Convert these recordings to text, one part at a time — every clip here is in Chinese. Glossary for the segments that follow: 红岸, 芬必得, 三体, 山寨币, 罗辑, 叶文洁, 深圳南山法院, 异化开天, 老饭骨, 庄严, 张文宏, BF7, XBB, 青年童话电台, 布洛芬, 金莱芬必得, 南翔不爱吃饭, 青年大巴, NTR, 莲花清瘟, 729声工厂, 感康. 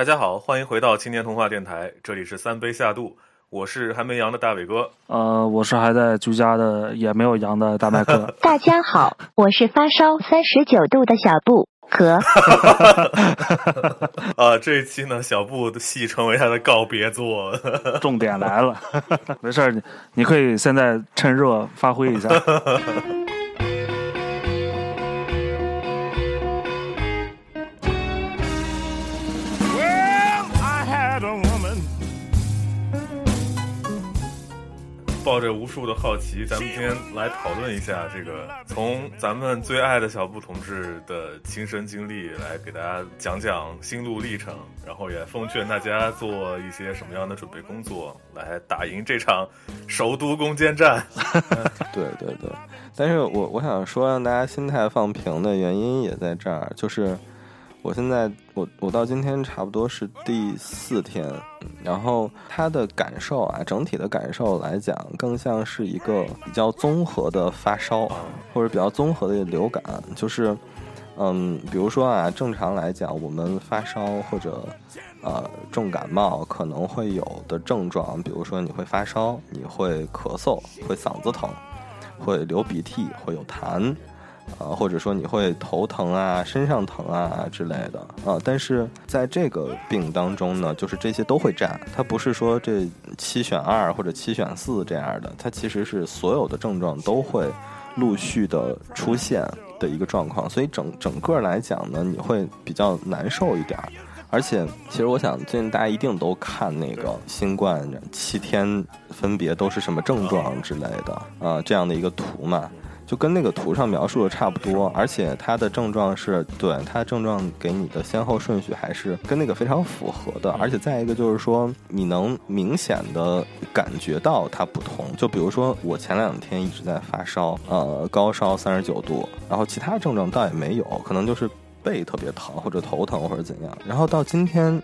大家好，欢迎回到青年童话电台，这里是三杯下肚，我是还没阳的大伟哥。我是还在居家的也没有阳的大麦克。大家好，我是发烧39度的小布和。啊，这一期呢，小布的戏成为他的告别作，重点来了。没事，你可以现在趁热发挥一下。抱着无数的好奇，咱们今天来讨论一下这个从咱们最爱的小布同志的亲身经历来给大家讲讲心路历程，然后也奉劝大家做一些什么样的准备工作来打赢这场首都攻坚战。对对对，但是我想说让大家心态放平的原因也在这儿，就是我现在我到今天差不多是第4天，然后他的感受啊，整体的感受来讲更像是一个比较综合的发烧或者比较综合的流感，就是比如说啊，正常来讲我们发烧或者重感冒可能会有的症状，比如说你会发烧，你会咳嗽，会嗓子疼，会流鼻涕，会有痰，或者说你会头疼啊，身上疼啊之类的啊，但是在这个病当中呢，就是这些都会占，它不是说这7选2或者7选4这样的，它其实是所有的症状都会陆续的出现的一个状况，所以整个来讲呢，你会比较难受一点。而且其实我想最近大家一定都看那个新冠7天分别都是什么症状之类的这样的一个图嘛，就跟那个图上描述的差不多，而且它的症状是对它症状给你的先后顺序还是跟那个非常符合的，而且再一个就是说你能明显的感觉到它不同。就比如说我前2天一直在发烧，高烧39度，然后其他症状倒也没有，可能就是背特别疼或者头疼或者怎样，然后到今天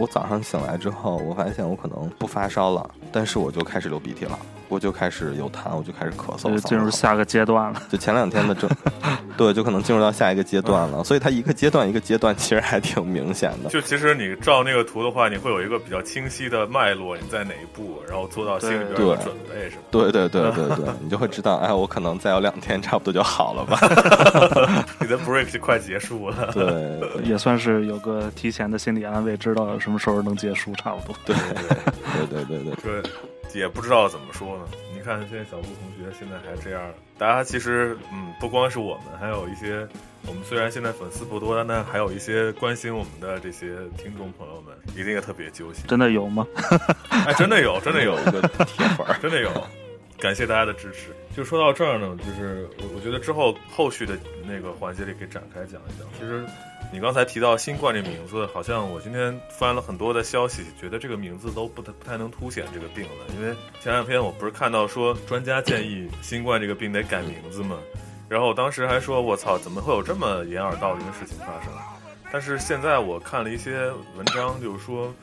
我早上醒来之后，我发现我可能不发烧了，但是我就开始流鼻涕了，我就开始有痰，我就开始咳嗽，就进入下个阶段了。就前2天的症，对，就可能进入到下一个阶段了。所以它一个阶段一个阶段，其实还挺明显的。就其实你照那个图的话，你会有一个比较清晰的脉络，你在哪一步，然后做到心里边的准备，是吧？对对对对对，你就会知道，哎，我可能再有2天，差不多就好了吧。你的 break 就快结束了。对，也算是有个提前的心理安慰，知道什么时候能结束，差不多。对对对对对对。对，也不知道怎么说呢，你看现在小布同学现在还这样，大家其实不光是我们，还有一些我们虽然现在粉丝不多，但还有一些关心我们的这些听众朋友们一定也特别揪心。真的有吗？哎，真的有，真的有一个铁粉，真的有，感谢大家的支持。就说到这儿呢，就是我觉得之后后续的那个环节里可以展开讲一讲。其实你刚才提到新冠这名字，好像我今天翻了很多的消息，觉得这个名字都不太能凸显这个病了。因为前2天我不是看到说专家建议新冠这个病得改名字吗？然后我当时还说我操，怎么会有这么掩耳盗铃的事情发生？但是现在我看了一些文章，就是说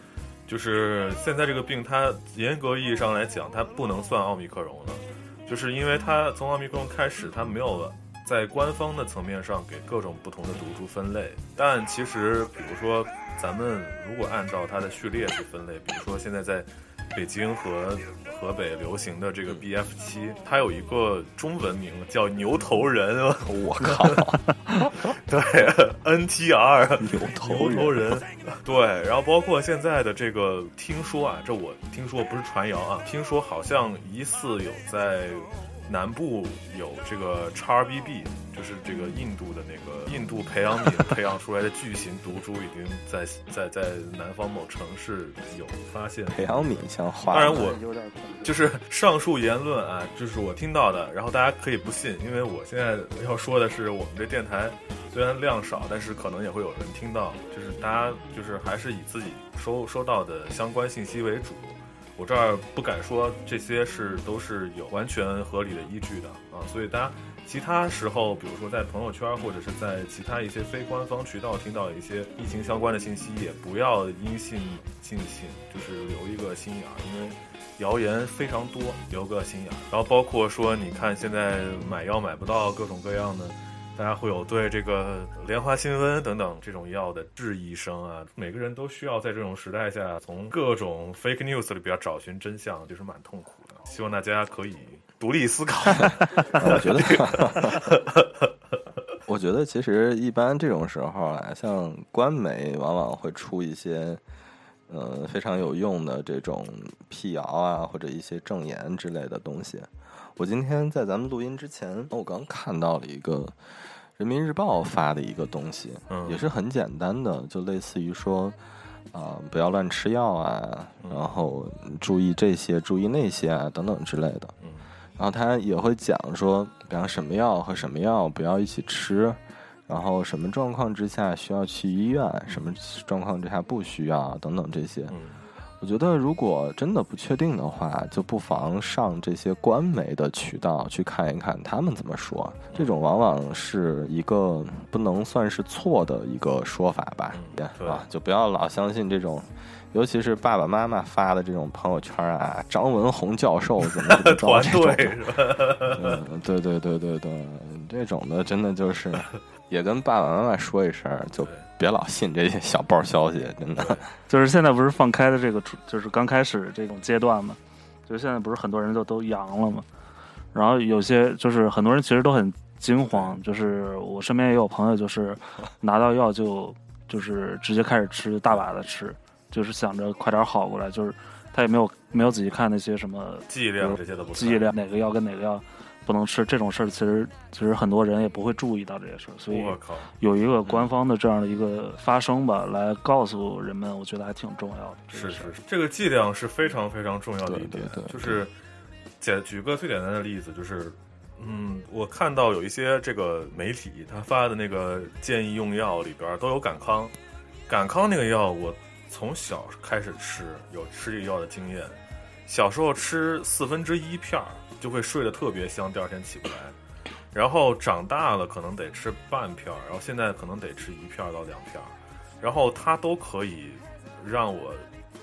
就是现在这个病它严格意义上来讲它不能算奥密克戎了，就是因为它从奥密克戎开始它没有了在官方的层面上给各种不同的毒株分类，但其实比如说咱们如果按照它的序列去分类，比如说现在在北京和河北流行的这个 BF7， 它有一个中文名叫牛头人，我靠，对 ，NTR 牛头人，对，然后包括现在的这个，听说啊，这我听说不是传谣啊，听说好像疑似有在南部有这个 XBB， 就是这个印度的那个印度培养皿培养出来的巨型毒株，已经在南方某城市有发现。培养皿像花，当然我就是上述言论啊，就是我听到的，然后大家可以不信，因为我现在要说的是我们这电台虽然量少，但是可能也会有人听到，就是大家就是还是以自己收到的相关信息为主。我这儿不敢说这些都是有完全合理的依据的啊，所以大家其他时候，比如说在朋友圈或者是在其他一些非官方渠道听到一些疫情相关的信息，也不要因信尽信，就是留一个心眼，因为谣言非常多，留个心眼。然后包括说，你看现在买药买不到各种各样的大家会有对这个莲花清瘟等等这种药的质疑声啊，每个人都需要在这种时代下从各种 fake news 里边找寻真相，就是蛮痛苦的，希望大家可以独立思考。我觉得其实一般这种时候啊，像官媒往往会出一些非常有用的这种辟谣啊，或者一些证言之类的东西。我今天在咱们录音之前，我刚看到了一个人民日报发的一个东西，也是很简单的，就类似于说不要乱吃药啊，然后注意这些注意那些啊等等之类的。然后他也会讲说，比方什么药和什么药不要一起吃，然后什么状况之下需要去医院，什么状况之下不需要等等这些。我觉得如果真的不确定的话，就不妨上这些官媒的渠道去看一看他们怎么说，这种往往是一个不能算是错的一个说法吧。就不要老相信这种，尤其是爸爸妈妈发的这种朋友圈啊，张文宏教授怎么怎么团队是吧？对对对对对，这种的真的就是也跟爸爸妈妈说一声，就别老信这些小报消息，真的。就是现在不是放开的这个，就是刚开始这种阶段嘛，就是现在不是很多人都阳了嘛，然后有些就是很多人其实都很惊慌，就是我身边也有朋友，就是拿到药就是直接开始吃，大把的吃。就是想着快点好过来，就是他也没有仔细看那些什么剂量，这些都不剂量，哪个药跟哪个药不能吃这种事儿，其实很多人也不会注意到这些事儿，所以有一个官方的这样的一个发声吧，来告诉人们，我觉得还挺重要的。是，这个剂量是非常非常重要的一点。对，就是举个最简单的例子，就是我看到有一些这个媒体他发的那个建议用药里边都有感康那个药，我从小开始吃，有吃这个药的经验。小时候吃1/4片就会睡得特别香，第二天起不来。然后长大了可能得吃半片，然后现在可能得吃1到2片。然后它都可以让我，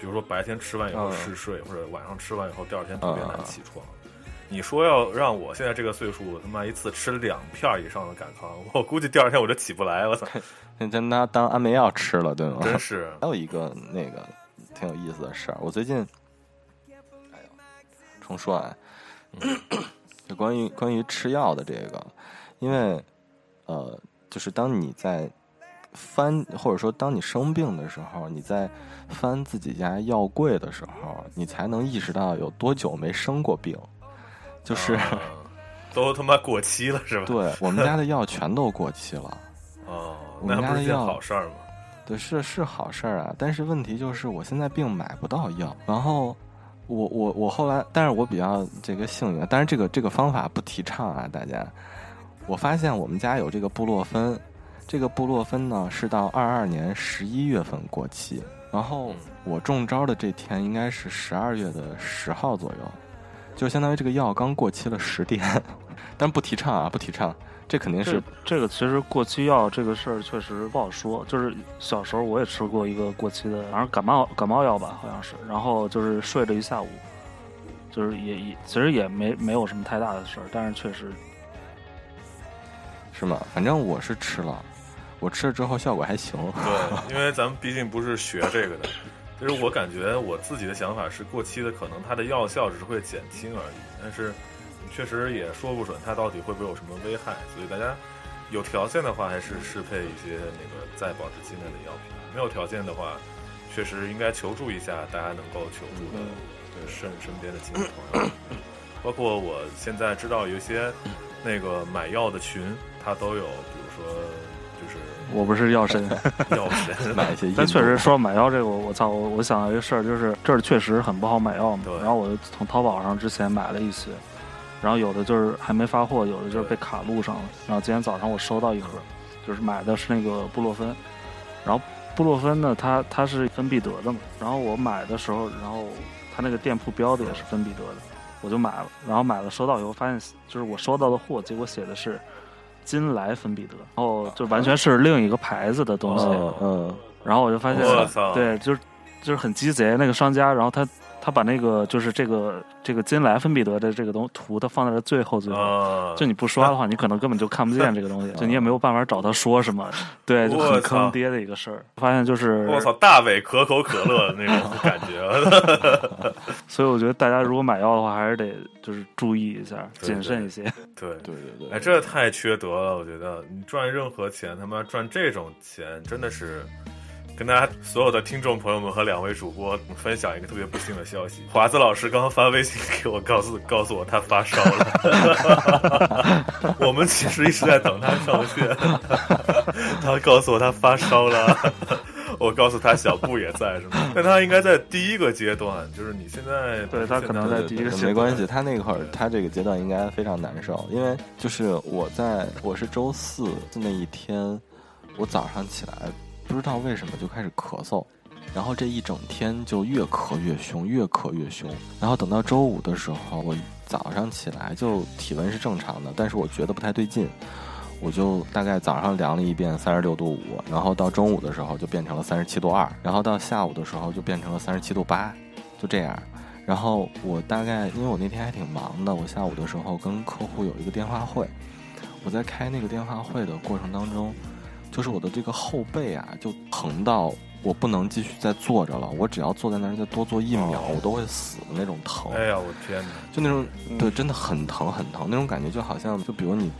比如说白天吃完以后嗜睡，或者晚上吃完以后第二天特别难起床。你说要让我现在这个岁数他妈一次吃2片以上的感康，我估计第二天我就起不来了。那真拿当安眠药吃了，对吗？真是。还有一个那个挺有意思的事儿，我最近，重说啊，就关于吃药的这个，因为就是当你在翻，或者说当你生病的时候，你在翻自己家药柜的时候，你才能意识到有多久没生过病。就是都他妈过期了是吧？对，我们家的药全都过期了。哦，那不是件好事儿吗？对，是好事儿啊。但是问题就是，我现在并买不到药。然后我后来，但是我比较这个幸运，但是这个方法不提倡啊，大家。我发现我们家有这个布洛芬，这个布洛芬呢是到22年11月过期。然后我中招的这天应该是12月10号左右。就相当于这个药刚过期了10天，但不提倡啊，不提倡。这肯定是这个其实过期药这个事儿确实不好说。就是小时候我也吃过一个过期的，反正感冒药吧，好像是。然后就是睡了一下午，就是也其实也没有什么太大的事儿，但是确实是吗？反正我是吃了，我吃了之后效果还行。对，因为咱们毕竟不是学这个的。就是我感觉我自己的想法是，过期的可能它的药效只是会减轻而已，但是确实也说不准它到底会不会有什么危害，所以大家有条件的话还是适配一些那个在保质期内的药品，没有条件的话确实应该求助一下大家能够求助的身边的亲戚朋友。包括我现在知道有一些那个买药的群，它都有，比如说我不是药神，药神买一些。但确实说买药这个，我操！我想到一个事儿，就是这儿确实很不好买药嘛。然后我就从淘宝上之前买了一些，然后有的就是还没发货，有的就是被卡路上了。然后今天早上我收到一盒，就是买的是那个布洛芬。然后布洛芬呢，它是芬必得的嘛。然后我买的时候，然后它那个店铺标的也是芬必得的，我就买了。然后买了收到以后，发现就是我收到的货，结果写的是金来芬必得，然后就完全是另一个牌子的东西。然后我就发现，对，就是很鸡贼那个商家，然后他他把那个就是这个金莱芬必得的这个东图，他放在了最后、就你不刷的话，你可能根本就看不见这个东西，就你也没有办法找他说什么，对，就很坑爹的一个事儿。发现就是我操，大伟可口可乐的那种感觉，所以我觉得大家如果买药的话，还是得就是注意一下，谨慎一些。对对对对，哎，这太缺德了，我觉得你赚任何钱，他妈赚这种钱真的是。跟大家所有的听众朋友们和两位主播分享一个特别不幸的消息，华子老师刚刚发微信给我，告诉我他发烧了。我们其实一直在等他上线，他告诉我他发烧了。我告诉他小布也在是吗？但他应该在第一个阶段，就是你现在对他可能在第一个阶段没关系，他那块儿他这个阶段应该非常难受，因为就是我是周四那一天，我早上起来。不知道为什么就开始咳嗽，然后这一整天就越咳越凶，越咳越凶。然后等到周五的时候，我早上起来就体温是正常的，但是我觉得不太对劲，我就大概早上量了一遍36度5，然后到中午的时候就变成了37度2，然后到下午的时候就变成了37度8，就这样。然后我大概因为我那天还挺忙的，我下午的时候跟客户有一个电话会，我在开那个电话会的过程当中。就是我的这个后背啊，就疼到我不能继续再坐着了，我只要坐在那儿再多坐一秒，我都会死的那种疼。哎呀，我天哪！就那种对，真的很疼很疼，那种感觉就好像，就比如你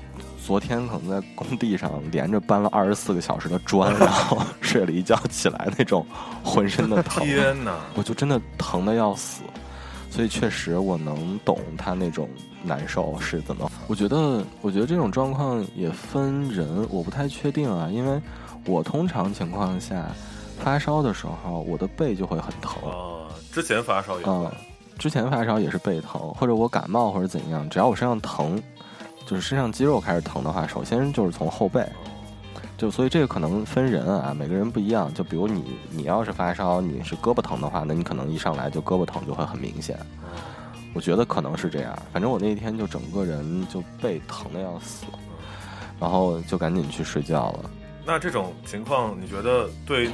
昨天可能在工地上连着搬了24个小时的砖，然后睡了一觉起来那种浑身的疼。天哪！我就真的疼的要死，所以确实我能懂他那种。难受是怎么？我觉得这种状况也分人，我不太确定啊，因为我通常情况下发烧的时候，我的背就会很疼。啊，之前发烧也疼，之前发烧也是背疼，或者我感冒或者怎样，只要我身上疼，就是身上肌肉开始疼的话，首先就是从后背，就所以这个可能分人啊，每个人不一样。就比如你要是发烧，你是胳膊疼的话，那你可能一上来就胳膊疼就会很明显。我觉得可能是这样，反正我那一天就整个人就被疼得要死，然后就赶紧去睡觉了。那这种情况，你觉得对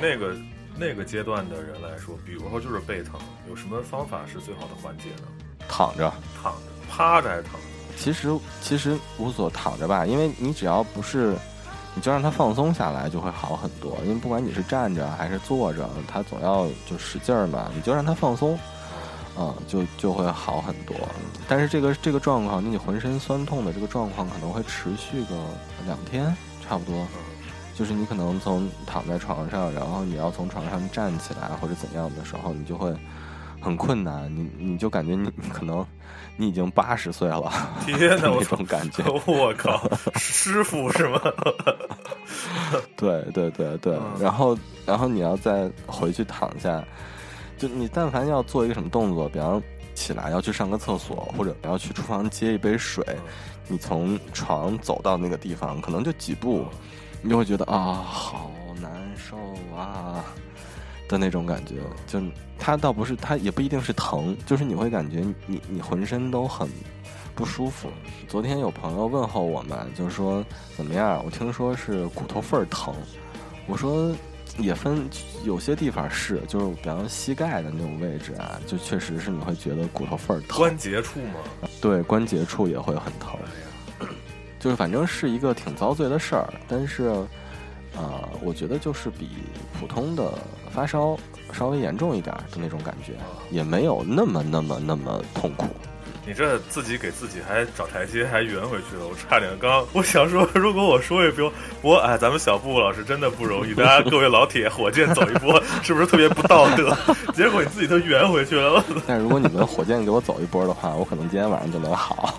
那个阶段的人来说，比如说就是背疼，有什么方法是最好的缓解呢？躺着，趴着还是躺着？其实无所躺着吧，因为你只要不是，你就让它放松下来就会好很多。因为不管你是站着还是坐着，它总要就使劲儿嘛，你就让它放松。就会好很多，但是这个状况，你浑身酸痛的这个状况可能会持续个2天，差不多。就是你可能从躺在床上，然后你要从床上站起来或者怎样的时候，你就会很困难，你就感觉你可能你已经80岁了，天哪，那种感觉，我靠，师傅是吗？对对对对，然后你要再回去躺下。就你但凡要做一个什么动作，比方起来要去上个厕所，或者要去厨房接一杯水，你从床走到那个地方，可能就几步，你就会觉得啊，好难受啊的那种感觉。就它倒不是，它也不一定是疼，就是你会感觉你浑身都很不舒服。昨天有朋友问候我们，就说怎么样？我听说是骨头缝疼，我说。也分有些地方是，就是比方膝盖的那种位置啊，就确实是你会觉得骨头缝疼。关节处吗？对，关节处也会很疼。就是反正是一个挺遭罪的事儿，但是，我觉得就是比普通的发烧稍微严重一点的那种感觉，也没有那么痛苦。你这自己给自己还找台阶还圆回去了，我差点刚我想说，如果我说一波，哎，咱们小布老师真的不容易，大家各位老铁火箭走一波，是不是特别不道德？结果你自己都圆回去了。但如果你们火箭给我走一波的话，我可能今天晚上就能好。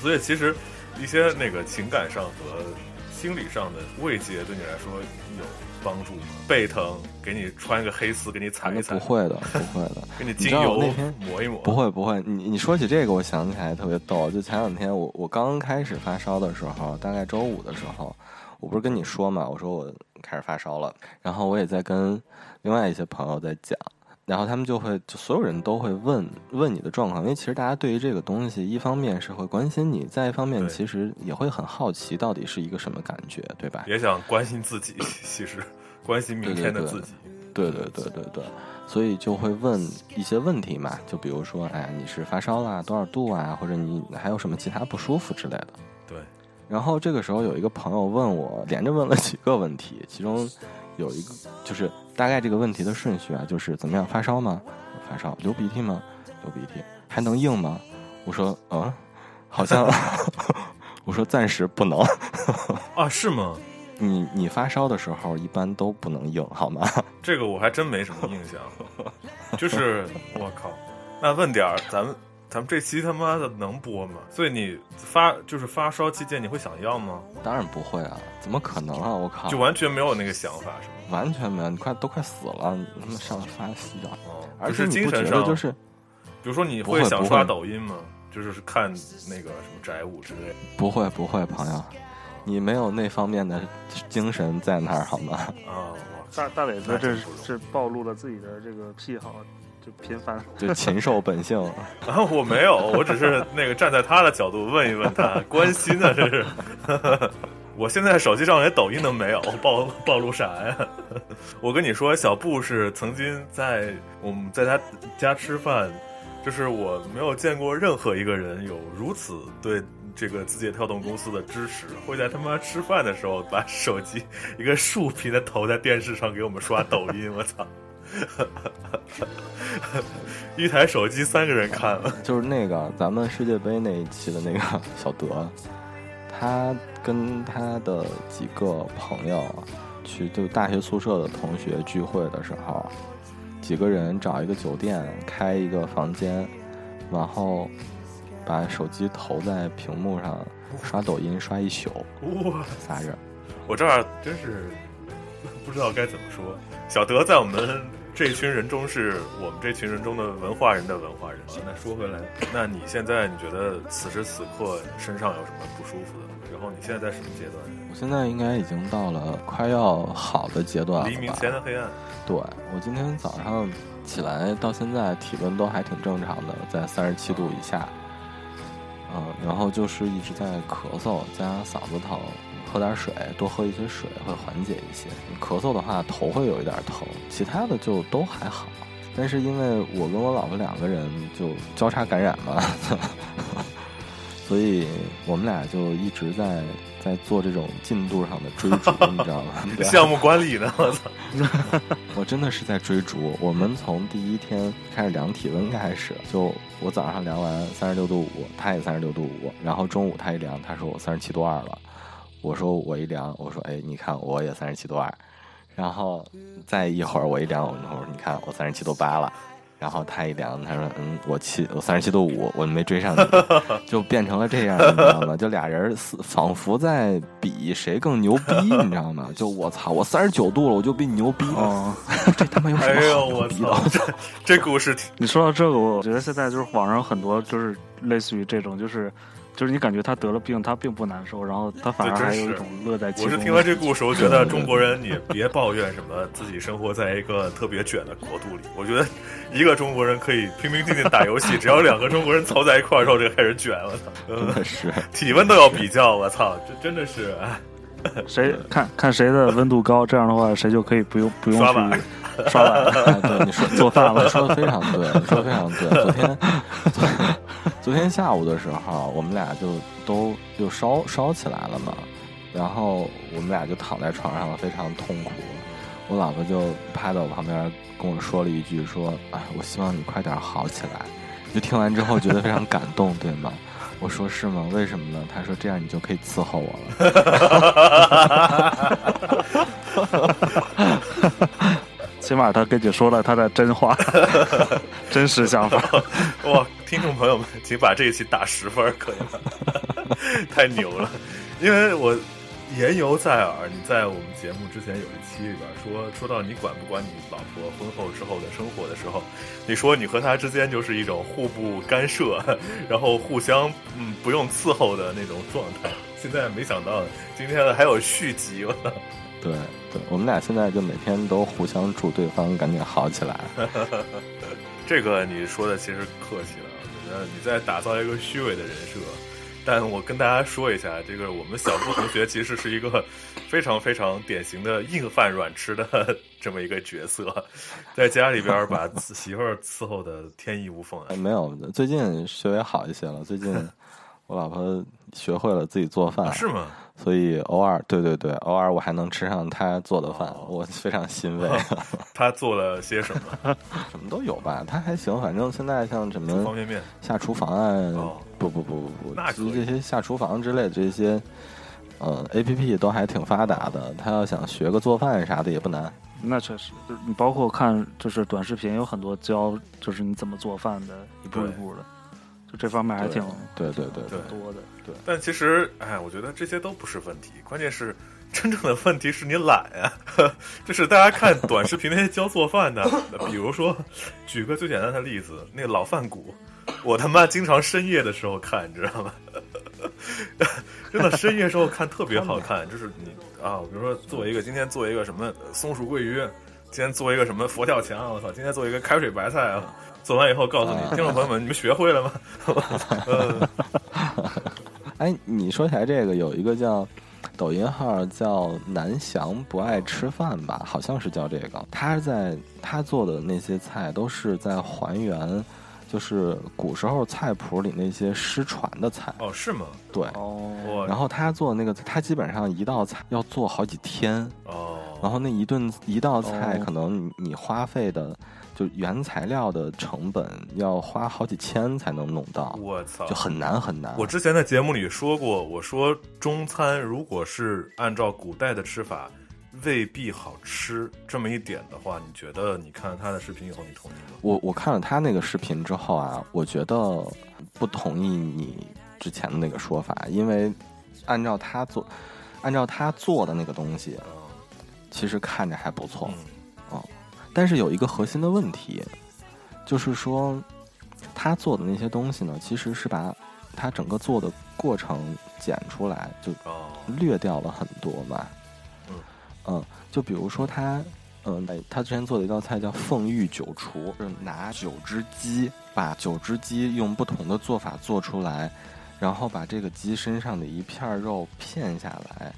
所以其实一些那个情感上和心理上的慰藉，对你来说有帮助吗？背疼，给你穿个黑丝，给你踩一踩。不会的，给你精油抹一抹。不会，你说起这个，我想起来特别逗。就前两天我刚开始发烧的时候，大概周五的时候，我不是跟你说嘛，我说我开始发烧了，然后我也在跟另外一些朋友在讲，然后他们就所有人都会问你的状况，因为其实大家对于这个东西，一方面是会关心你，再一方面其实也会很好奇到底是一个什么感觉，对吧？也想关心自己，其实。关心明天的自己，对对对对对，所以就会问一些问题嘛，就比如说，哎，你是发烧啦，多少度啊，或者你还有什么其他不舒服之类的。对。然后这个时候有一个朋友问我，连着问了几个问题，其中有一个就是大概这个问题的顺序啊，就是怎么样，发烧吗？发烧。流鼻涕吗？流鼻涕。还能硬吗？我说，嗯，好像我说暂时不能啊。是吗？你发烧的时候一般都不能硬好吗？这个我还真没什么印象就是我靠，那问点咱们这期他妈的能播吗？所以你发烧期间你会想要吗？当然不会啊，怎么可能啊，我靠，就完全没有那个想法是吗？完全没有，你快死了，你他妈上发西药、哦、而且你不觉得就是比如说你会想刷抖音吗？就是看那个什么宅舞之类的？不会不会，朋友，你没有那方面的精神在那儿好吗？啊，大伟哥这暴露了自己的这个癖好，就频繁就禽兽本性啊！我没有，我只是那个站在他的角度问一问他，关心呢、啊、这是。我现在手机上连抖音都没有，暴露啥呀？我跟你说，小布是曾经在我们在他家吃饭，就是我没有见过任何一个人有如此对这个字节跳动公司的支持，会在他妈吃饭的时候把手机一个竖屏的投在电视上给我们刷抖音，我操！一台手机三个人看了，就是那个咱们世界杯那一期的那个小德，他跟他的几个朋友去就大学宿舍的同学聚会的时候，几个人找一个酒店开一个房间，然后把手机投在屏幕上刷抖音刷一宿。哇，仨人，我这儿真是不知道该怎么说。小德在我们这群人中是我们这群人中的文化人的文化人。那说回来，那你现在你觉得此时此刻身上有什么不舒服的？然后你现在在什么阶段？我现在应该已经到了快要好的阶段了，黎明前的黑暗。对，我今天早上起来到现在体温都还挺正常的，在37度以下。然后就是一直在咳嗽加嗓子疼，喝点水，多喝一些水会缓解一些。咳嗽的话头会有一点疼，其他的就都还好。但是因为我跟我老婆两个人就交叉感染嘛所以我们俩就一直在做这种进度上的追逐你知道吗？项目管理呢我真的是在追逐。我们从第一天开始量体温开始，就我早上量完36度5，他也36度5，然后中午他一量，他说我37度2了，我说我一量，我说哎你看我也37度2，然后再一会儿我一量，我说你看我37度8了，然后他一量，他说嗯我37度5，我没追上你就变成了这样你知道吗？就俩人仿佛在比谁更牛逼你知道吗？就我操，我39度了我就比你牛逼了、哦、这他妈有什么好牛逼的、哎、我操这故事你说到这个，我觉得现在就是网上很多就是类似于这种就是你感觉他得了病他并不难受，然后他反而还有一种乐在其中。我是听完这故事我觉得中国人你别抱怨什么自己生活在一个特别卷的国度里，我觉得一个中国人可以平平静静打游戏只要两个中国人凑在一块儿之后就开始卷了、真的是体温都要比较，我操这真的是谁看谁的温度高，这样的话谁就可以不用刷碗刷碗对你说做饭了说的非常对说的非常对。昨天下午的时候我们俩就都就烧起来了嘛，然后我们俩就躺在床上非常痛苦，我老婆就趴在我旁边跟我说了一句说哎，我希望你快点好起来。就听完之后觉得非常感动对吗？我说是吗？为什么呢？他说这样你就可以伺候我了起码他跟你说了他的真话真实想法哇，听众朋友们请把这一期打10分可以吗？太牛了。因为我言犹在耳，你在我们节目之前有一期里边说到你管不管你老婆婚后之后的生活的时候，你说你和她之间就是一种互不干涉，然后互相不用伺候的那种状态。现在没想到今天还有续集了。对对，我们俩现在就每天都互相祝对方赶紧好起来这个你说的其实客气了，我觉得你在打造一个虚伪的人设。但我跟大家说一下，这个我们小布同学其实是一个非常非常典型的硬饭软吃的这么一个角色，在家里边把媳妇儿伺候的天衣无缝啊。没有，最近学也好一些了，最近我老婆学会了自己做饭。是吗？所以偶尔，对对对，偶尔我还能吃上她做的饭，我非常欣慰。她做了些什么？什么都有吧，她还行，反正现在像什么方便面、下厨房啊，不，那这些下厨房之类的这些，APP 都还挺发达的。她要想学个做饭啥的也不难。那确实，就是你包括看，就是短视频有很多教，就是你怎么做饭的，一步一步的。就这方面还挺对多的，对。但其实，哎，我觉得这些都不是问题，关键是真正的问题是你懒呀、啊。就是大家看短视频那些教做饭的，比如说，举个最简单的例子，那个老饭骨，我他妈经常深夜的时候看，你知道吗？真的深夜的时候看特别好看，就是你啊，比如说今天做一个什么松鼠桂鱼，今天做一个什么佛跳墙，我操，今天做一个开水白菜啊。做完以后告诉你，听众朋友们，你们学会了吗？哎，你说起来这个，有一个叫抖音号叫南翔不爱吃饭吧，好像是叫这个。他做的那些菜都是在还原，就是古时候菜谱里那些失传的菜。哦，是吗？对。哦。然后他做那个，他基本上一道菜要做好几天。哦。然后那一道菜，可能你花费的。就原材料的成本要花好几千才能弄到，我操，就很难很难。我之前在节目里说过，我说中餐如果是按照古代的吃法，未必好吃。这么一点的话，你觉得你看了他的视频以后，你同意吗？我看了他那个视频之后啊，我觉得不同意你之前的那个说法，因为按照他做的那个东西，其实看着还不错。但是有一个核心的问题，就是说他做的那些东西呢，其实是把他整个做的过程剪出来，就略掉了很多嘛。就比如说他之前做的一道菜叫凤玉九厨，就是拿把九只鸡用不同的做法做出来，然后把这个鸡身上的一片肉片下来，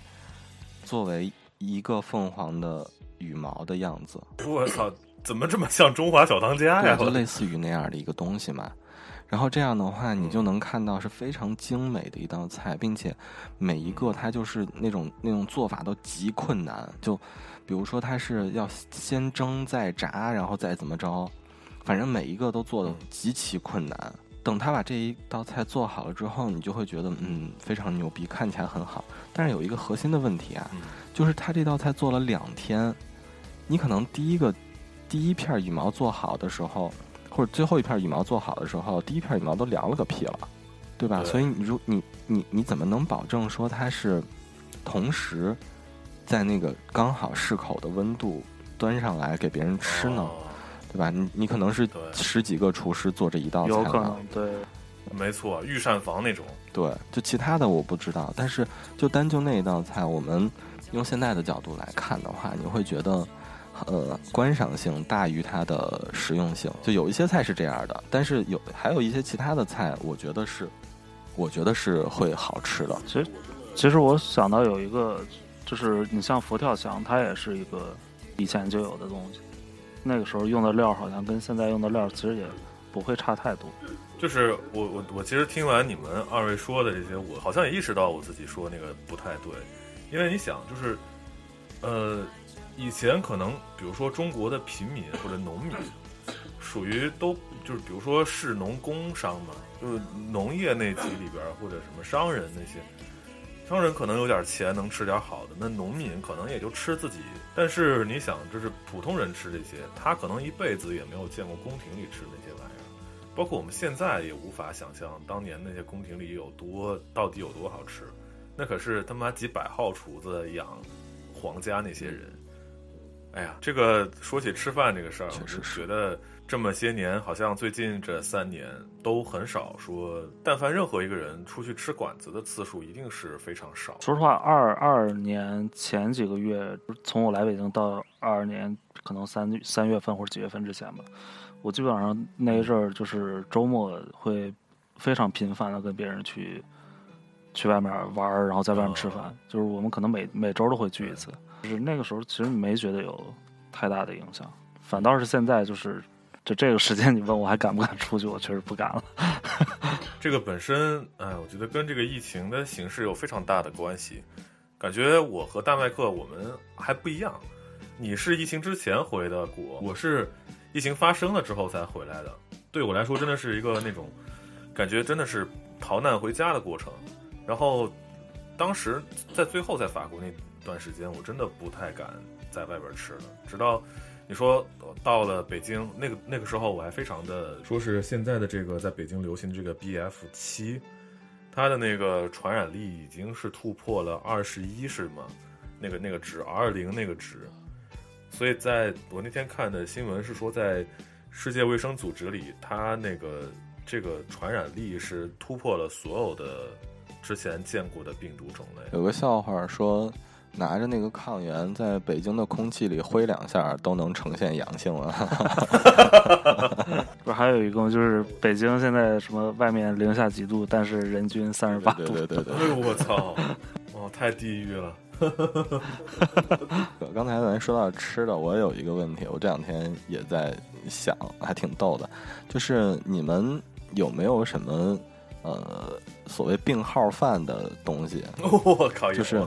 作为一个凤凰的羽毛的样子。我操，怎么这么像中华小当家呀？就类似于那样的一个东西嘛。然后这样的话，你就能看到是非常精美的一道菜，并且每一个它就是那种做法都极困难。就比如说它是要先蒸再炸，然后再怎么着，反正每一个都做得极其困难。等他把这一道菜做好了之后，你就会觉得非常牛逼，看起来很好。但是有一个核心的问题啊，就是他这道菜做了2天。你可能第一片羽毛做好的时候，或者最后一片羽毛做好的时候，第一片羽毛都凉了个屁了，对吧？对。所以你怎么能保证说它是同时在那个刚好适口的温度端上来给别人吃呢？对吧？你可能是10几个厨师做这一道菜，有可能对，没错，御膳房那种。对，就其他的我不知道，但是就那一道菜，我们用现在的角度来看的话，你会觉得。观赏性大于它的实用性，就有一些菜是这样的，但是还有一些其他的菜，我觉得是会好吃的。其实我想到有一个，就是你像佛跳墙，它也是一个以前就有的东西，那个时候用的料好像跟现在用的料其实也不会差太多。就是我其实听完你们2位说的这些，我好像也意识到我自己说那个不太对，因为你想就是以前可能，比如说中国的平民或者农民，属于都就是，比如说士农工商嘛，就是农业那级里边或者什么商人那些，商人可能有点钱能吃点好的，那农民可能也就吃自己。但是你想，就是普通人吃这些，他可能一辈子也没有见过宫廷里吃那些玩意儿，包括我们现在也无法想象当年那些宫廷里到底有多好吃，那可是他妈几百号厨子养皇家那些人。哎呀，这个说起吃饭这个事儿，我是觉得这么些年，好像最近这3年都很少说，但凡任何一个人出去吃馆子的次数一定是非常少。说实话，22年前几个月，从我来北京到22年，可能三月份或者9月份之前吧，我基本上那一阵儿就是周末会非常频繁的跟别人去去外面玩，然后在外面吃饭，就是我们可能每周都会聚一次。就是那个时候其实没觉得有太大的影响，反倒是现在就是这个时间你问我还敢不敢出去，我确实不敢了。这个本身我觉得跟这个疫情的形势有非常大的关系。感觉我和大麦克我们还不一样，你是疫情之前回的国，我是疫情发生了之后才回来的。对我来说真的是一个那种感觉，真的是逃难回家的过程。然后当时在最后在法国那段时间我真的不太敢在外边吃了，直到你说到了北京那个时候我还非常的说是现在的这个在北京流行的这个 BF7， 它的那个传染力已经是突破了21是吗？那个值 R20 那个值。所以在我那天看的新闻是说在世界卫生组织里它那个这个传染力是突破了所有的之前见过的病毒种类。有个笑话说拿着那个抗原在北京的空气里挥两下都能呈现阳性了。不是还有一个就是北京现在什么外面0下几度，但是人均38度。对对对对对，我操，哦，太地狱了。刚才咱说到吃的，我有一个问题，我这两天也在想，还挺逗的，就是你们有没有什么所谓病号饭的东西？我靠，就是。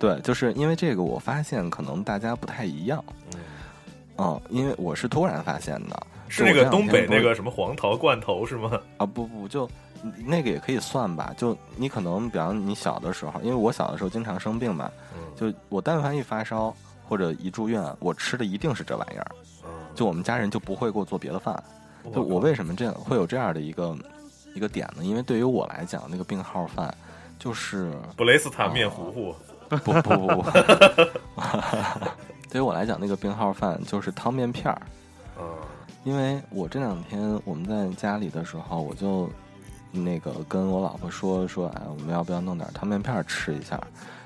对，就是因为这个我发现可能大家不太一样。因为我是突然发现的，是那个东北那个什么黄桃罐头是吗？啊不，就那个也可以算吧。就你可能比方你小的时候，因为我小的时候经常生病嘛，就我但凡一发烧或者一住院，我吃的一定是这玩意儿，就我们家人就不会给我做别的饭。就我为什么这样会有这样的一个点呢？因为对于我来讲，那个病号饭就是布雷斯塔面糊糊。不，对于我来讲，那个病号饭就是汤面片儿。因为我这两天我们在家里的时候，我就那个跟我老婆说，哎，我们要不要弄点汤面片吃一下？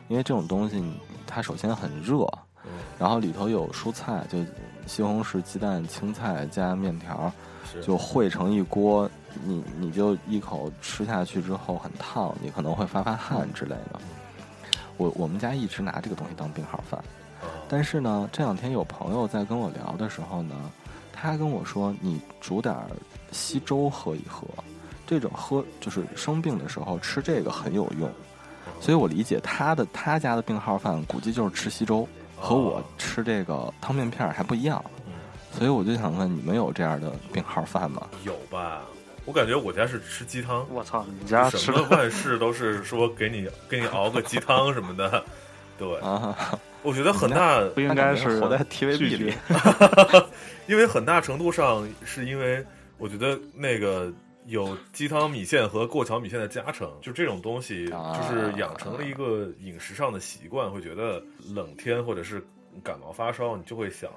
因为这种东西它首先很热，然后里头有蔬菜，就西红柿、鸡蛋、青菜加面条，就烩成一锅，你就一口吃下去之后很烫，你可能会发汗之类的。我们家一直拿这个东西当病号饭，但是呢，这两天有朋友在跟我聊的时候呢，他跟我说，你煮点稀粥喝一喝，这种喝就是生病的时候吃这个很有用，所以我理解他家的病号饭估计就是吃稀粥，和我吃这个汤面片还不一样，所以我就想问你们有这样的病号饭吗？有吧。我感觉我家是吃鸡汤。我操，你家什么万事都是说给你熬个鸡汤什么的。对，我觉得很大不应该是活在 TVB 里，因为很大程度上是因为我觉得那个有鸡汤米线和过桥米线的加成，就这种东西就是养成了一个饮食上的习惯，会觉得冷天或者是感冒发烧，你就会想。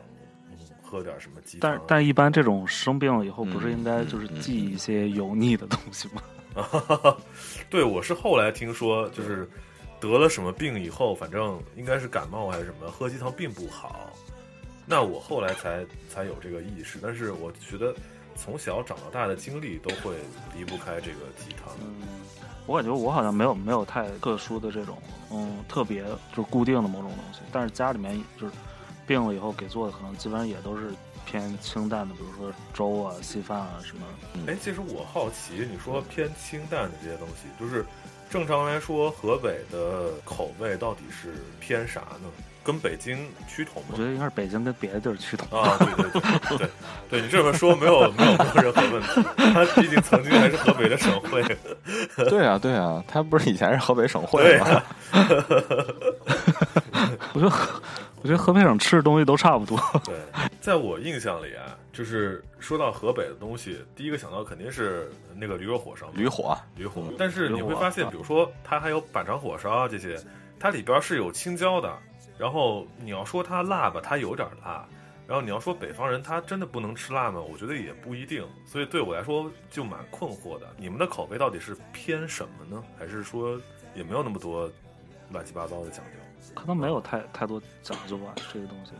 喝点什么鸡汤，但一般这种生病了以后不是应该就是忌一些油腻的东西吗？对，我是后来听说就是得了什么病以后，反正应该是感冒还是什么，喝鸡汤并不好，那我后来才有这个意识。但是我觉得从小长到大的经历都会离不开这个鸡汤。我感觉我好像没有太特殊的这种特别就是固定的某种东西，但是家里面就是病了以后给做的可能基本上也都是偏清淡的，比如说粥啊、稀饭啊什么。其实我好奇，你说偏清淡的这些东西，就是正常来说河北的口味到底是偏啥呢？跟北京趋同吗？我觉得应该是北京跟别的地儿趋同啊。对，你这么说没有任何问题。他毕竟曾经还是河北的省会。对啊，他不是以前是河北省会吗？我觉得河北省吃的东西都差不多。对，在我印象里啊，就是说到河北的东西，第一个想到肯定是那个驴肉火烧。驴火。但是你会发现，比如说它还有板肠火烧这些，它里边是有青椒的。然后你要说它辣吧，它有点辣。然后你要说北方人他真的不能吃辣吗？我觉得也不一定。所以对我来说就蛮困惑的。你们的口味到底是偏什么呢？还是说也没有那么多乱七八糟的讲究？可能没有太多讲究吧，这个东西，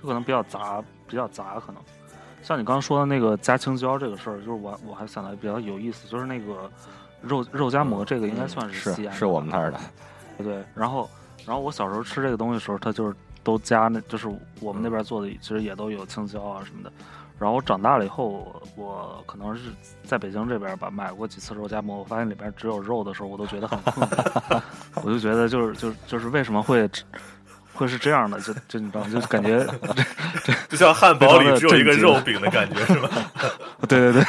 就可能比较杂。可能像你刚刚说的那个加青椒这个事儿，就是我还想来比较有意思，就是那个肉夹馍这个应该算是西安、嗯，是我们那儿的。对，然后我小时候吃这个东西的时候，它就是都加那，就是我们那边做的，其实也都有青椒啊什么的。然后我长大了以后，我可能是在北京这边吧，买过几次肉夹馍，我发现里边只有肉的时候，我都觉得很困惑，我就觉得就是为什么会是这样的，就你知道，就感觉就像汉堡里只有一个肉饼的感觉是吧？对对对，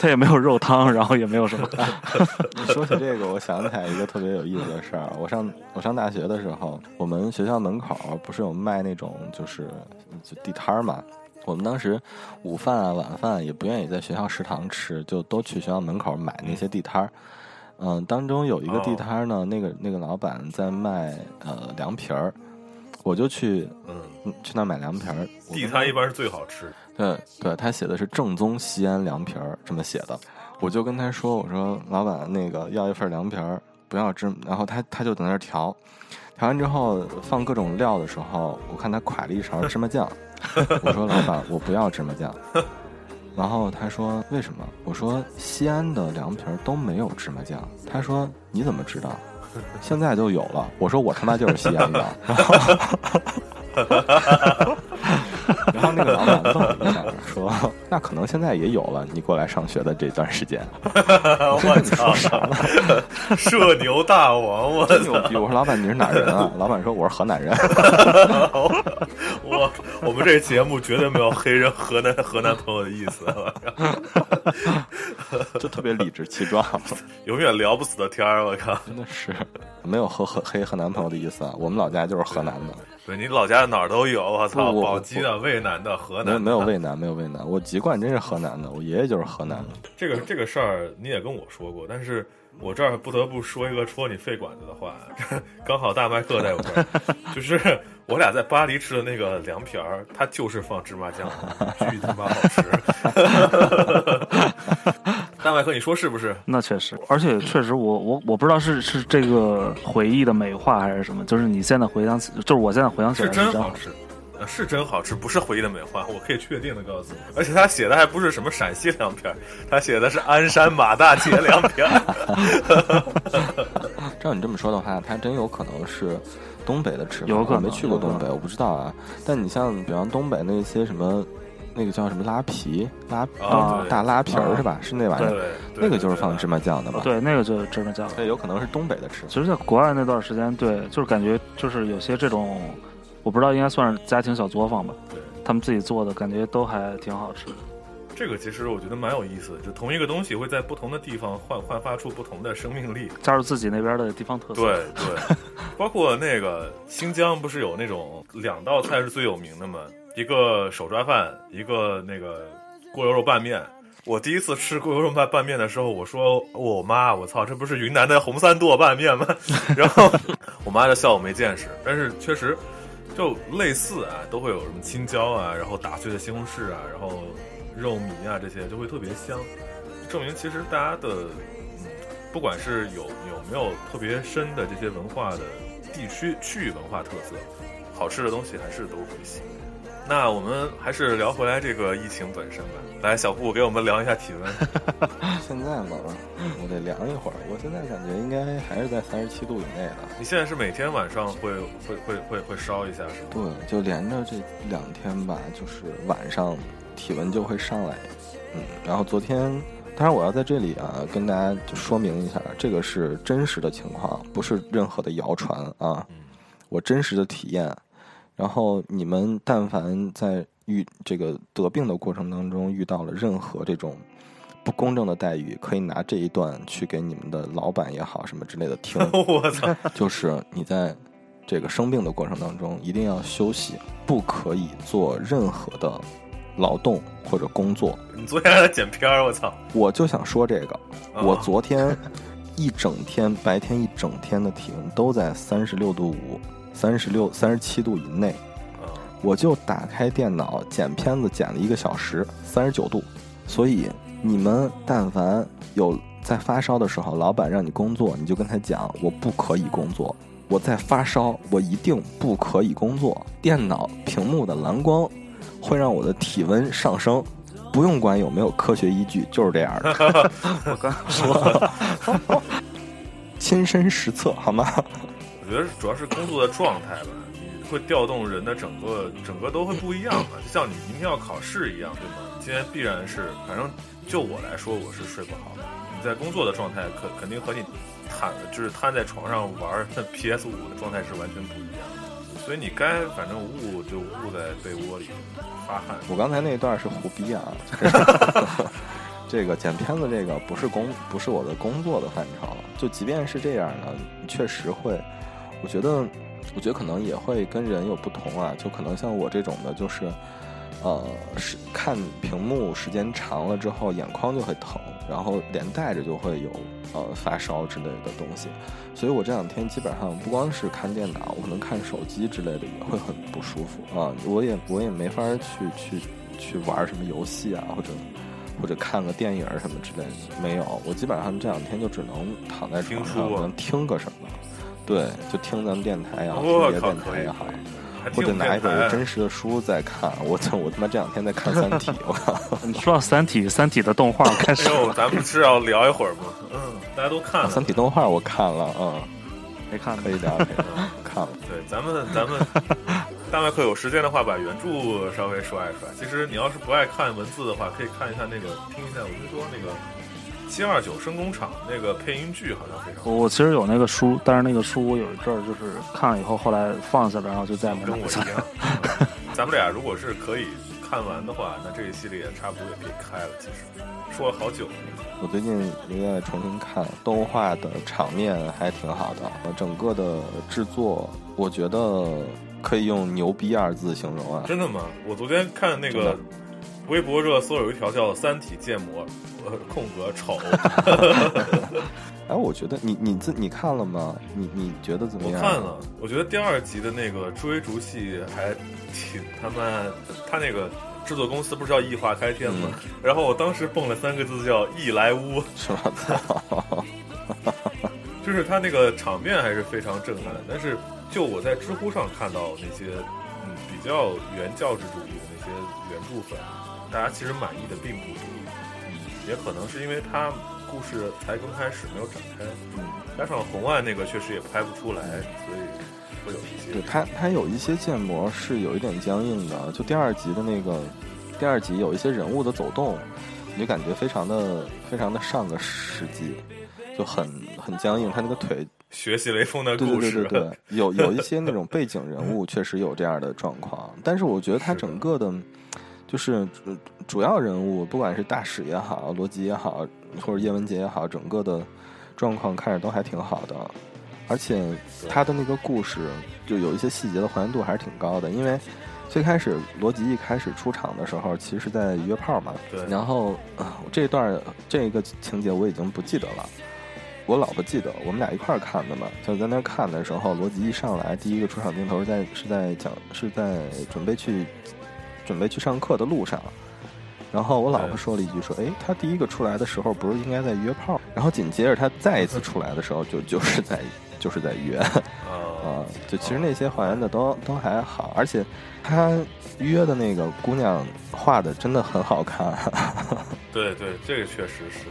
它也没有肉汤，然后也没有什么。你说起这个，我想起来一个特别有意思的事儿。我上大学的时候，我们学校门口不是有卖那种就地摊嘛？我们当时午饭啊、晚饭也不愿意在学校食堂吃，就都去学校门口买那些地摊。嗯，当中有一个地摊呢，那个老板在卖凉皮儿，我就去那买凉皮儿。地摊一般是最好吃。对对，他写的是正宗西安凉皮儿，这么写的。我就跟他说，我说老板，那个要一份凉皮儿，不要芝麻。然后他就在那儿调完之后放各种料的时候，我看他㧟了一勺芝麻酱，我说老板，我不要芝麻酱。然后他说为什么？我说西安的凉皮儿都没有芝麻酱。他说你怎么知道？现在就有了。我说我他妈就是西安的。然后那个老板愣了一下，说那可能现在也有了。你过来上学的这段时间，我操，社牛大王，我真牛逼！我说老板你是哪人啊？老板说我是河南人。我们这节目绝对没有黑人河南朋友的意思，就特别理直气壮，永远聊不死的天儿。我靠，真的是没有黑河南朋友的意思啊！我们老家就是河南的。对，你老家哪儿都有，我操！宝鸡的、渭南的、河南的，没有渭南，我籍贯真是河南的，我爷爷就是河南的。这个事儿你也跟我说过，但是我这儿不得不说一个戳你肺管子的话，刚好大麦克在我这儿，就是我俩在巴黎吃的那个凉皮儿，它就是放芝麻酱，巨他妈好吃。大麦克，你说是不是？那确实，而且确实我不知道是这个回忆的美化还是什么，就是你现在回想起，就是我现在回想起来是真好吃，是真好吃，不是回忆的美化，我可以确定的告诉你。而且他写的还不是什么陕西凉皮儿，他写的是鞍山马大姐凉皮儿。照你这么说的话，他真有可能是东北的吃法，有可能。我没去过东北，我不知道啊。但你像比方东北那些什么。那个叫什么大拉皮儿是吧？是那玩意儿，那个就是放芝麻酱的吧？对，那个就是芝麻酱。对，有可能是东北的吃。其实，在国外那段时间，对，就是感觉就是有些这种，我不知道应该算是家庭小作坊吧。对，他们自己做的感觉都还挺好吃的。这个其实我觉得蛮有意思的，就同一个东西会在不同的地方焕发出不同的生命力，加入自己那边的地方特色。对对，包括那个新疆不是有那种两道菜是最有名的吗？一个手抓饭，一个那个锅油肉拌面。我第一次吃锅油肉拌面的时候，我说我妈，我操，这不是云南的红三剁拌面吗？然后我妈就笑我没见识，但是确实就类似啊，都会有什么青椒啊，然后打碎的西红柿啊，然后肉糜啊，这些就会特别香，证明其实大家的不管是有没有特别深的这些文化的地区区域文化特色，好吃的东西还是都会吸引。那我们还是聊回来这个疫情本身吧。来，小布给我们量一下体温。现在嘛，我得量一会儿。我现在感觉应该还是在37度以内的。你现在是每天晚上会烧一下是吗？对，就连着这2天吧，就是晚上体温就会上来。嗯，然后昨天。当然我要在这里啊跟大家就说明一下，这个是真实的情况，不是任何的谣传啊，我真实的体验。然后你们但凡在这个得病的过程当中遇到了任何这种不公正的待遇，可以拿这一段去给你们的老板也好什么之类的听。我操！就是你在这个生病的过程当中一定要休息，不可以做任何的劳动或者工作。你昨天还在剪片儿，我操！我就想说这个，我昨天一整天白天一整天的体温都在36度5。37度以内，我就打开电脑剪片子，剪了1个小时，39度。所以你们但凡有在发烧的时候，老板让你工作，你就跟他讲，我不可以工作，我在发烧，我一定不可以工作。电脑屏幕的蓝光会让我的体温上升，不用管有没有科学依据，就是这样的。我刚说，亲身实测好吗？我觉得主要是工作的状态吧，你会调动人的整个都会不一样嘛，就像你明天要考试一样，对吗？今天必然是，反正就我来说，我是睡不好的。你在工作的状态肯定和你就是瘫在床上玩 PS5 的状态是完全不一样的，所以你该反正捂就捂在被窝里发汗。我刚才那一段是胡逼啊！这个剪片子这个不是我的工作的范畴，就即便是这样呢，确实会，我觉得可能也会跟人有不同啊，就可能像我这种的，就是是看屏幕时间长了之后眼眶就会疼，然后连带着就会有发烧之类的东西，所以我这两天基本上不光是看电脑，我可能看手机之类的也会很不舒服啊，我也没法去玩什么游戏啊，或者看个电影什么之类的，没有，我基本上这两天就只能躺在床上能听个什么，对，就听咱们电台也好，听别的电台也好，或者拿一本真实的书在看。我他妈这两天在看《三体》，我靠！你说到《三体》，《三体》的动画开始了，咱们是要聊一会儿吗？嗯，大家都看了《三体》动画，我看了，嗯，没看可以聊，看了。对，咱们大麦克有时间的话，把原著稍微刷一刷。其实你要是不爱看文字的话，可以看一看那个，听一下。我就说那个729声工厂那个配音剧好像非常好。我其实有那个书，但是那个书我有一阵儿就是看了以后，后来放下了，然后就再没跟我一样、嗯。咱们俩如果是可以看完的话，那这个系列也差不多也可以开了。其实说了好久了。我最近又在重新看动画的场面，还挺好的。整个的制作，我觉得可以用牛逼二字形容啊。真的吗？我昨天看那个微博热搜有一条叫《三体建模》。空格丑哎，我觉得你看了吗？你觉得怎么样？我看了，我觉得第二集的那个追逐戏还挺他那个制作公司不是叫异化开天吗？然后我当时蹦了三个字叫异来屋，是吧？就是他那个场面还是非常震撼的，但是就我在知乎上看到那些比较原教旨主义的那些原著粉，大家其实满意的并不多。也可能是因为他故事才刚开始没有展开，加上红岸那个确实也拍不出来，所以会有一些。对，他有一些建模是有一点僵硬的，就第二集的那个，第二集有一些人物的走动，你就感觉非常的上个世纪，就很僵硬，他那个腿。学习雷锋的故事，对，有一些那种背景人物确实有这样的状况，但是我觉得他整个的。就是主要人物，不管是大使也好，罗辑也好，或者叶文洁也好，整个的状况看着都还挺好的，而且他的那个故事就有一些细节的还原度还是挺高的。因为最开始罗辑一开始出场的时候，其实是在约炮嘛，对。然后这个情节我已经不记得了，我老婆记得，我们俩一块儿看的嘛，就在那看的时候，罗辑一上来第一个出场镜头是在准备去上课的路上，然后我老婆说了一句说，哎，他第一个出来的时候不是应该在约炮？然后紧接着他再一次出来的时候就是在约啊，就其实那些还原的都还好，而且他约的那个姑娘画的真的很好看。对对，这个确实是。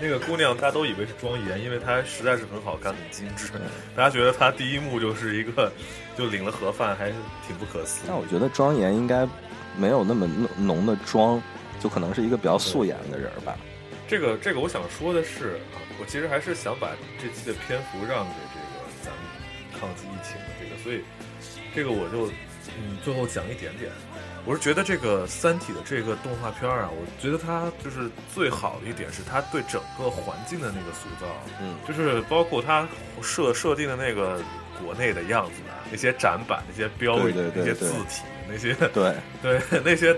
那个姑娘，她都以为是庄严，因为她实在是很好看，很精致。大家觉得她第一幕就是一个，就领了盒饭，还挺不可思议。但我觉得庄严应该没有那么浓的妆，就可能是一个比较素颜的人吧。这个我想说的是，我其实还是想把这期的篇幅让给这个咱们抗击疫情的这个，所以这个我就最后讲一点点。我是觉得这个《三体》的这个动画片啊，我觉得它就是最好的一点是它对整个环境的那个塑造，就是包括它设定的那个国内的样子啊，那些展板、那些标语、那些字体、那些对那些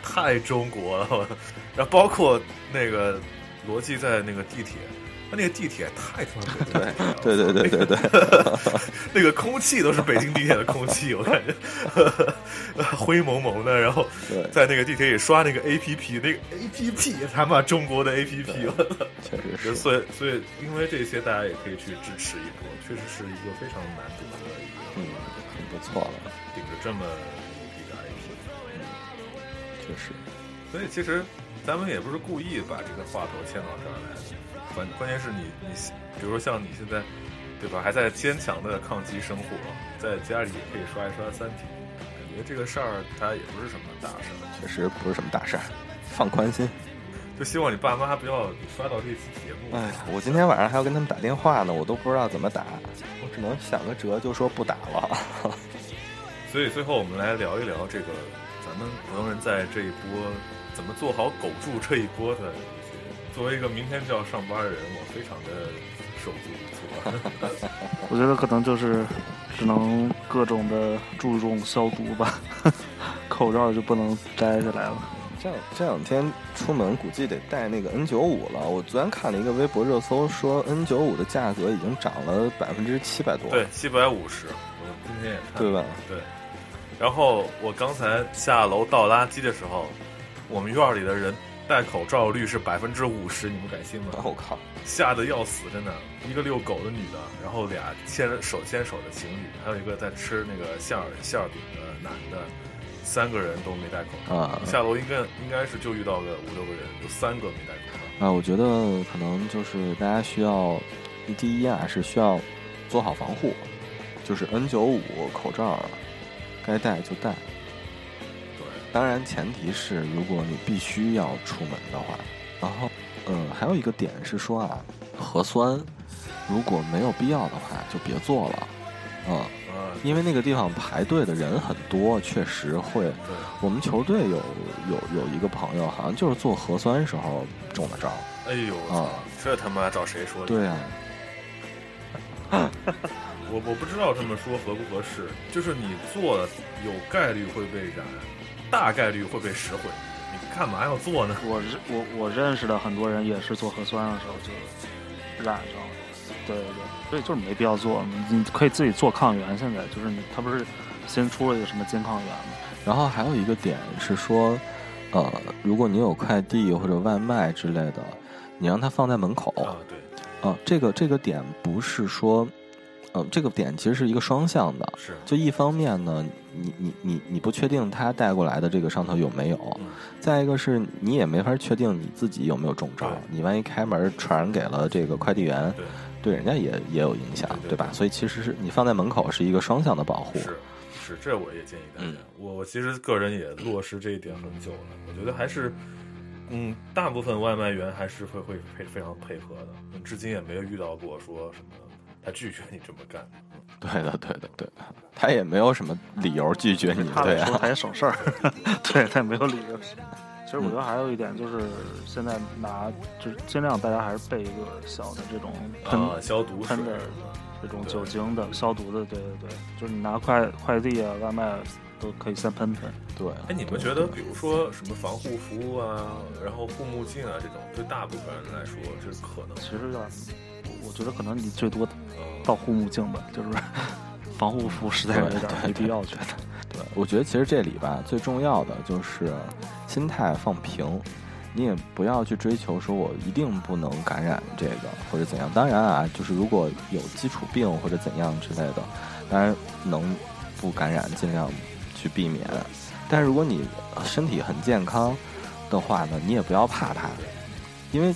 太中国了。然后包括那个罗辑在那个地铁。那个地铁太他妈北京了，对，那个空气都是北京地铁的空气，我感觉灰蒙蒙的。然后在那个地铁里刷那个 APP， 那个 APP 他妈中国的 APP， 确实是。所以因为这些，大家也可以去支持一波，确实是一个非常难得的一个，很不错了，顶着这么一个 IP， 确实。所以其实咱们也不是故意把这个话头牵到这儿来，关键是你比如说像你现在对吧，还在坚强的抗击生活，在家里也可以刷一刷三体，感觉这个事儿它也不是什么大事，确实不是什么大事，放宽心。就希望你爸妈不要刷到这期节目。哎，我今天晚上还要跟他们打电话呢，我都不知道怎么打，我只能想个辙就说不打了。所以最后我们来聊一聊这个咱们普通人在这一波怎么做好苟住这一波的。作为一个明天就要上班的人，我非常的手足无措。我觉得可能就是只能各种的注重消毒吧，口罩就不能摘下来了。这两天出门估计得带那个 N95 了。我昨天看了一个微博热搜，说 N95 的价格已经涨了700多%。对，750。我今天也看。对吧？对。然后我刚才下楼倒垃圾的时候，我们院里的人戴口罩率是50%，你们敢信吗？我靠！吓得要死，真的。一个遛狗的女的，然后俩手牵手的情侣，还有一个在吃那个馅饼的男的。三个人都没戴口罩啊！下楼应该是就遇到个5-6个人，有3个没戴口罩啊！我觉得可能就是大家需要，第一啊是需要做好防护，就是 N95 口罩该戴就戴。对，当然前提是如果你必须要出门的话，然后还有一个点是说啊，核酸如果没有必要的话就别做了，因为那个地方排队的人很多，确实会。我们球队有一个朋友，好像就是做核酸时候中的招。哎呦啊，这他妈找谁说的？对啊，我不知道他们说合不合适。就是你做了，有概率会被染，大概率会被实惠。你干嘛要做呢？我认识的很多人也是做核酸的时候就染上了。对对对，所以就是没必要做，你可以自己做抗原。现在就是他不是先出了一个什么金抗原吗？然后还有一个点是说，如果你有快递或者外卖之类的，你让它放在门口。啊，对。啊，这个点不是说，这个点其实是一个双向的。是。就一方面呢，你不确定他带过来的这个上头有没有，再一个是你也没法确定你自己有没有中招，你万一开门传给了这个快递员。对。对人家也有影响， 对吧？所以其实是你放在门口是一个双向的保护。是，这我也建议大家。我其实个人也落实这一点很久了。我觉得还是，大部分外卖员还是会非常配合的。至今也没有遇到过说什么他拒绝你这么干。对的，对的，对的，他也没有什么理由拒绝你。对啊，他也省事儿。对，他也没有理由。其实我觉得还有一点就是，现在就是尽量大家还是备一个小的这种消毒水的这种酒精的消毒的，对对对，就是你拿快递啊、外卖都可以先喷喷。对，哎，你们觉得比如说什么防护服务啊，然后护目镜啊这种，对大部分人来说是可能？其实我觉得可能你最多到护目镜吧，就是防护服实在有点没必要，觉得。我觉得其实这里吧，最重要的就是心态放平，你也不要去追求说我一定不能感染这个或者怎样。当然啊，就是如果有基础病或者怎样之类的，当然能不感染尽量去避免。但如果你身体很健康的话呢，你也不要怕它，因为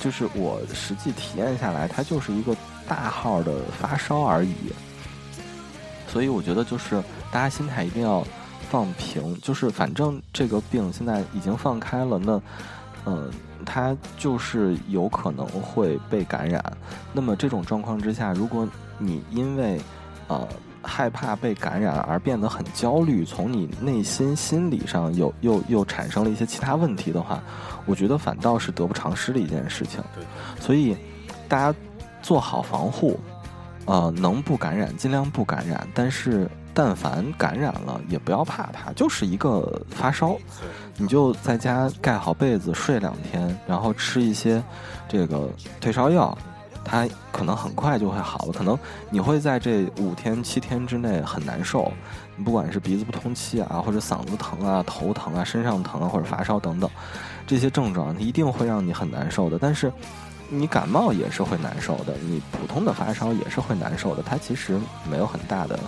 就是我实际体验下来，它就是一个大号的发烧而已。所以我觉得就是大家心态一定要放平，就是反正这个病现在已经放开了，那它就是有可能会被感染。那么这种状况之下，如果你因为害怕被感染而变得很焦虑，从你内心理上又产生了一些其他问题的话，我觉得反倒是得不偿失的一件事情。对，所以大家做好防护。能不感染尽量不感染，但是但凡感染了也不要怕它，就是一个发烧，你就在家盖好被子睡2天，然后吃一些这个退烧药，它可能很快就会好了。可能你会在这5-7天之内很难受，不管是鼻子不通气啊，或者嗓子疼啊、头疼啊、身上疼啊，或者发烧等等，这些症状一定会让你很难受的。但是你感冒也是会难受的，你普通的发烧也是会难受的，它其实没有很大的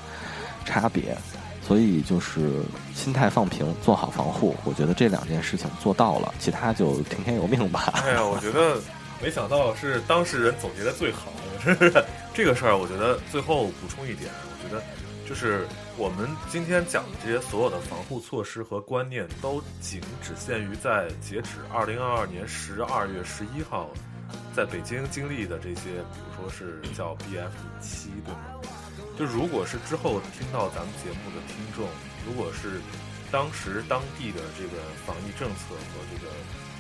差别。所以就是心态放平，做好防护，我觉得这两件事情做到了，其他就听天由命吧。哎呀，我觉得没想到是当事人总结的最好。这个事儿我觉得最后补充一点，我觉得就是我们今天讲的这些所有的防护措施和观念都仅只限于在截止2022年12月11号在北京经历的这些，比如说是叫 BF7 对吗？就如果是之后听到咱们节目的听众，如果是当时当地的这个防疫政策和这个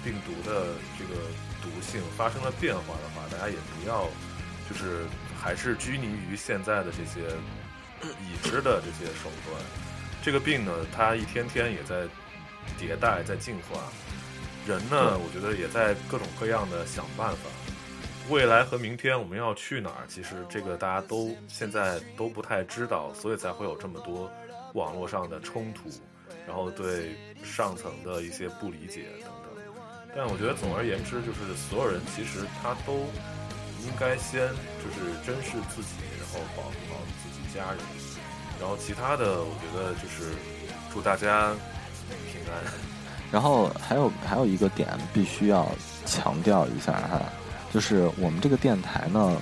病毒的这个毒性发生了变化的话，大家也不要就是还是拘泥于现在的这些已知的这些手段。这个病呢，它一天天也在迭代，在进化，人呢我觉得也在各种各样的想办法。未来和明天我们要去哪儿，其实这个大家都现在都不太知道，所以才会有这么多网络上的冲突，然后对上层的一些不理解等等。但我觉得总而言之，就是所有人其实他都应该先就是珍视自己，然后保护好自己家人，然后其他的我觉得就是祝大家平安。然后还有一个点必须要强调一下哈，就是我们这个电台呢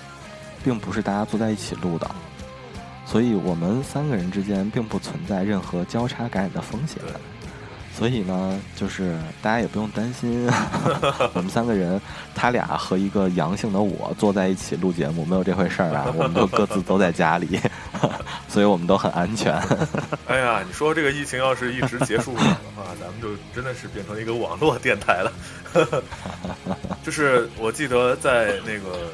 并不是大家坐在一起录的，所以我们三个人之间并不存在任何交叉感染的风险，所以呢就是大家也不用担心我们三个人他俩和一个阳性的我坐在一起录节目没有这回事儿啊，我们都各自都在家里所以我们都很安全哎呀，你说这个疫情要是一直结束不了的话咱们就真的是变成一个网络电台了就是我记得在那个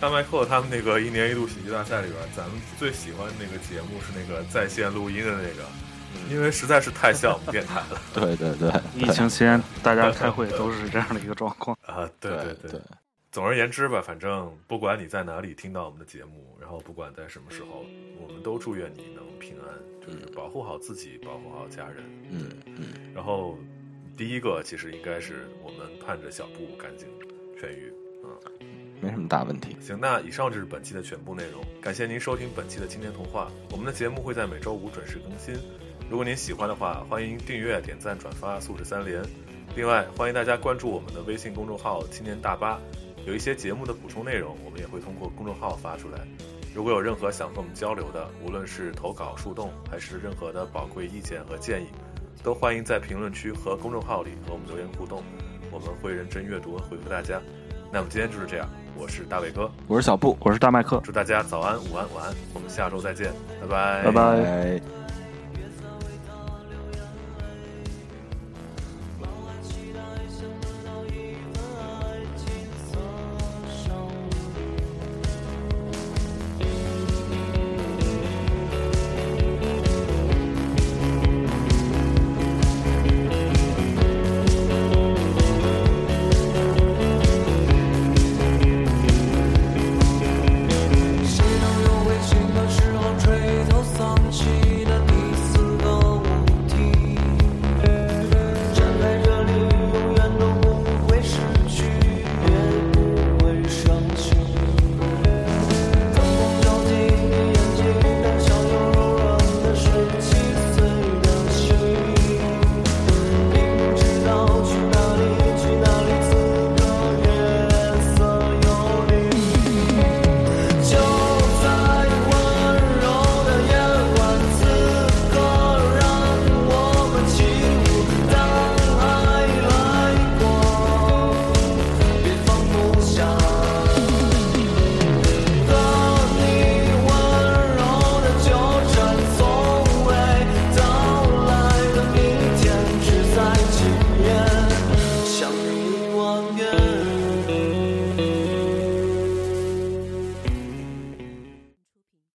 大麦克他们那个1年1度喜剧大赛里边，咱们最喜欢那个节目是那个在线录音的那个，因为实在是太像我们电台了对对对，疫情期间大家开会都是这样的一个状况啊，对对 对。总而言之吧，反正不管你在哪里听到我们的节目，然后不管在什么时候，我们都祝愿你能平安，就是保护好自己，保护好家人。嗯。然后第一个其实应该是我们盼着小布赶紧痊愈啊，没什么大问题。行，那以上就是本期的全部内容，感谢您收听本期的青年童话。我们的节目会在每周5准时更新。如果您喜欢的话，欢迎订阅、点赞、转发，素质3连。另外，欢迎大家关注我们的微信公众号“青年大巴”，有一些节目的补充内容，我们也会通过公众号发出来。如果有任何想和我们交流的，无论是投稿、树洞，还是任何的宝贵意见和建议，都欢迎在评论区和公众号里和我们留言互动，我们会认真阅读回复大家。那么今天就是这样，我是大伟哥，我是小布，我是大麦克，祝大家早安、午安、晚安，我们下周再见，拜拜，拜拜。